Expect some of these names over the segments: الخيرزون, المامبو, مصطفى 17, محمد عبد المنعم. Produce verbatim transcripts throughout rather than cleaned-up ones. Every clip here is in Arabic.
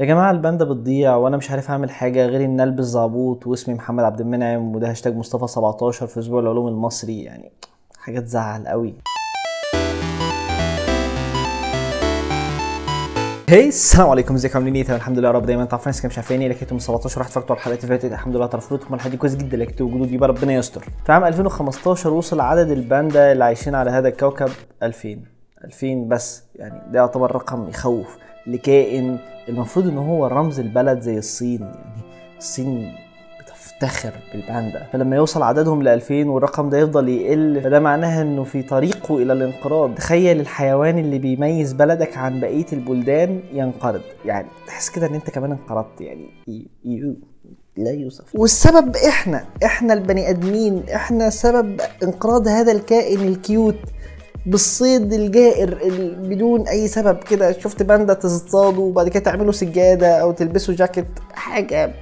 يا جماعه الباندا بتضيع وانا مش عارف اعمل حاجه غير ان البس زعبوط واسمي محمد عبد المنعم وده هاشتاج مصطفى سبعتاشر في اسبوع العلوم المصري. يعني حاجه تزعل قوي. هاي السلام عليكم، ازيكم عاملين ايه؟ الحمد لله يا رب دايما. تعرفوا ناس كانوا مش عارفين ايه لكيتهم سبعتاشر، رحت فاكروا الحلقات اللي فاتت، الحمد لله تعرفتوا الحلقه دي كويس جدا لكيتوا وجودي بقى ربنا يستر. في عام ألفين وخمستاشر وصل عدد الباندا اللي عايشين على هذا الكوكب ألفين ألفين بس، يعني ده يعتبر رقم يخوف لكائن المفروض ان هو رمز البلد زي الصين. يعني الصين بتفتخر بالباندا، فلما يوصل عددهم ل ألفين والرقم ده يفضل يقل فده معناها انه في طريقه الى الانقراض. تخيل الحيوان اللي بيميز بلدك عن بقيه البلدان ينقرض، يعني تحس كده ان انت كمان انقرضت، يعني لا يوصف. والسبب احنا، احنا البني ادمين، احنا سبب انقراض هذا الكائن الكيوت بالصيد الجائر بدون اي سبب. كده شفت باندا تصطاده وبعد كده تعمله سجاده او تلبسه جاكيت حاجه،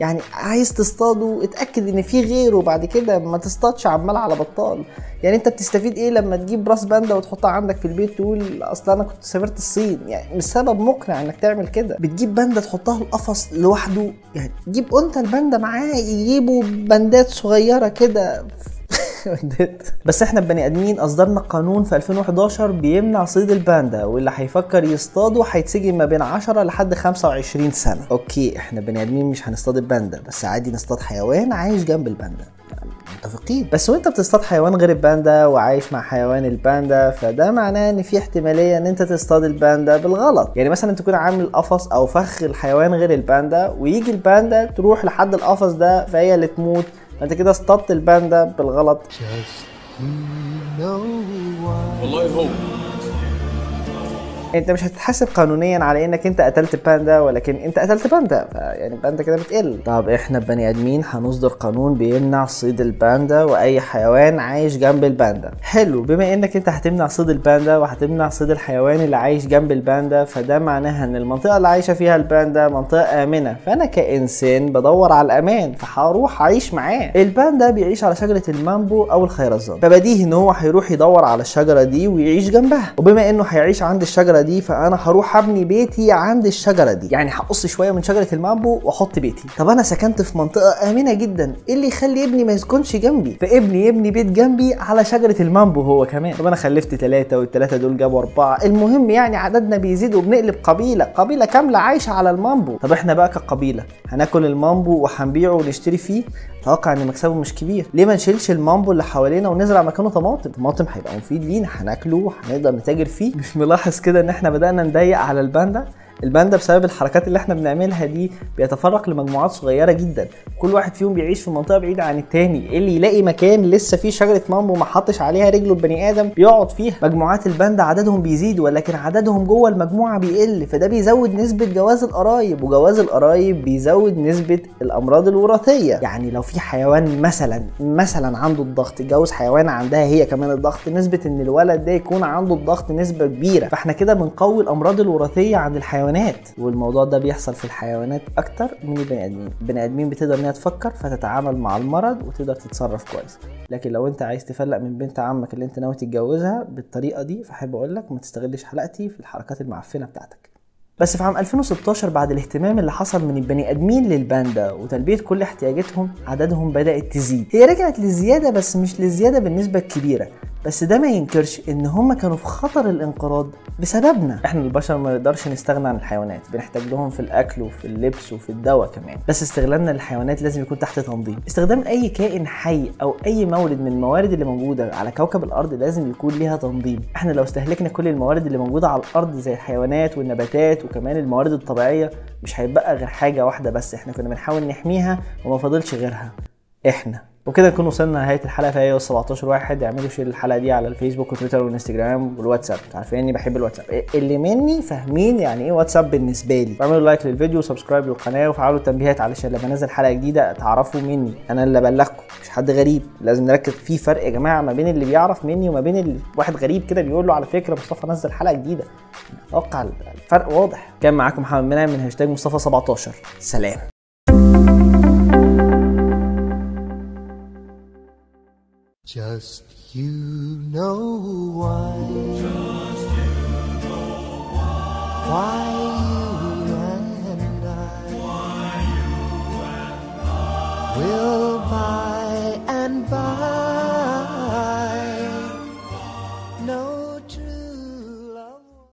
يعني عايز تصطاده اتاكد ان في غيره بعد كده، ما تصطادش عمال على بطال. يعني انت بتستفيد ايه لما تجيب راس باندا وتحطها عندك في البيت تقول اصل انا كنت سافرت الصين؟ يعني مش سبب مقنع انك تعمل كده. بتجيب باندا تحطها القفص لوحده، يعني جيب انت الباندا معاه، يجيبوا بندات صغيره كده بس احنا البني ادمين اصدرنا قانون في ألفين وحداشر بيمنع صيد الباندا، واللي هيفكر يصطاده هيتسجن ما بين عشرة لحد خمسة وعشرين سنه. اوكي احنا بني ادمين مش هنصطاد الباندا، بس عادي نصطاد حيوان عايش جنب الباندا، متفقين. بس وانت بتصطاد حيوان غير الباندا وعايش مع حيوان الباندا فده معناه ان في احتماليه ان انت تصطاد الباندا بالغلط. يعني مثلا تكون عامل قفص او فخ الحيوان غير الباندا ويجي الباندا تروح لحد القفص ده فهي اللي تموت، انت كده اصطدت الباندا بالغلط. والله هو انت مش هتتحاسب قانونيا على انك انت قتلت باندا، ولكن انت قتلت باندا فيعني الباندا كده بتقل. طب احنا البني ادمين هنصدر قانون بيمنع صيد الباندا واي حيوان عايش جنب الباندا. حلو، بما انك انت هتمنع صيد الباندا وهتمنع صيد الحيوان اللي عايش جنب الباندا فده معناها ان المنطقه اللي عايشه فيها الباندا منطقه امنه، فانا كانسان بدور على الامان فهروح اعيش معاه. الباندا بيعيش على شجره المامبو او الخيرزون، فبديهي ان هو هيروح يدور على الشجره دي ويعيش جنبها، وبما انه هيعيش عند الشجره دي فانا هروح ابني بيتي عند الشجره دي، يعني هقص شويه من شجره المامبو واحط بيتي. طب انا سكنت في منطقه امنه جدا، ايه اللي يخلي ابني ما يسكنش جنبي؟ فابني يبني بيت جنبي على شجره المامبو هو كمان. طب انا خلفت ثلاثه والثلاثه دول جابوا اربعه، المهم يعني عددنا بيزيد وبنقلب قبيله، قبيله كامله عايشه على المامبو. طب احنا بقى كقبيله هناكل المامبو وهنبيعه ونشتري فيه؟ اتوقع ان مكسبه مش كبير. ليه ما نشيلش المامبو اللي حوالينا ونزرع مكانه طماطم؟ طماطم هيبقى مفيد لينا، هناكله وهنقدر نتاجر فيه. مش ملاحظ كده ان احنا بدأنا نضيق على الباندا؟ الباندا بسبب الحركات اللي احنا بنعملها دي بيتفرق لمجموعات صغيره جدا، كل واحد فيهم بيعيش في منطقه بعيده عن التاني، اللي يلاقي مكان لسه فيه شجره مامبو ما حطش عليها رجله البني ادم بيقعد فيها. مجموعات الباندا عددهم بيزيد ولكن عددهم جوه المجموعه بيقل، فده بيزود نسبه جواز القرايب، وجواز القرايب بيزود نسبه الامراض الوراثيه. يعني لو في حيوان مثلا مثلا عنده الضغط، اتجوز حيوان عندها هي كمان الضغط، نسبه ان الولد ده يكون عنده الضغط نسبه كبيره، فاحنا كده بنقوي الامراض الوراثيه عند الحيوان. والموضوع ده بيحصل في الحيوانات اكتر من البني ادمين. البني ادمين بتقدر انها تفكر فتتعامل مع المرض وتقدر تتصرف كويس، لكن لو انت عايز تفلق من بنت عمك اللي انت ناوي تتجوزها بالطريقه دي فاحب اقول لك ما تستغلش حلقتي في الحركات المعفنه بتاعتك. بس في عام ألفين وستاشر بعد الاهتمام اللي حصل من البني ادمين للباندا وتلبيه كل احتياجاتهم عددهم بدأت تزيد. هي رجعت للزياده بس مش للزياده بالنسبه الكبيره، بس ده ما ينكرش ان هم كانوا في خطر الانقراض بسببنا احنا البشر. ما نقدرش نستغنى عن الحيوانات، بنحتاج لهم في الاكل وفي اللبس وفي الدواء كمان، بس استغلالنا للحيوانات لازم يكون تحت تنظيم. استخدام اي كائن حي او اي مورد من الموارد اللي موجوده على كوكب الارض لازم يكون ليها تنظيم. احنا لو استهلكنا كل الموارد اللي موجوده على الارض زي الحيوانات والنباتات وكمان الموارد الطبيعيه مش هيبقى غير حاجه واحده بس احنا كنا بنحاول نحميها وما فاضلش غيرها احنا. وكده نكون وصلنا لنهايه الحلقه. في ايوه سبعتاشر واحد اعملوا شير الحلقه دي على الفيسبوك وتويتر والانستجرام والواتساب، عارفين اني بحب الواتساب، اللي مني فاهمين يعني ايه واتساب بالنسبه لي. اعملوا لايك للفيديو وسبسكرايب للقناه وفعلوا التنبيهات علشان لما انزل حلقه جديده تعرفوا مني، انا اللي ابلغكم مش حد غريب. لازم نركز في فرق يا جماعه ما بين اللي بيعرف مني وما بين اللي واحد غريب كده بيقول له على فكره مصطفى نزل حلقه جديده. اتوقع الفرق واضح. كان معاكم محمد منعم من هاشتاج مصطفى سبعتاشر. سلام. Just you know why, just you know why, why you and will buy.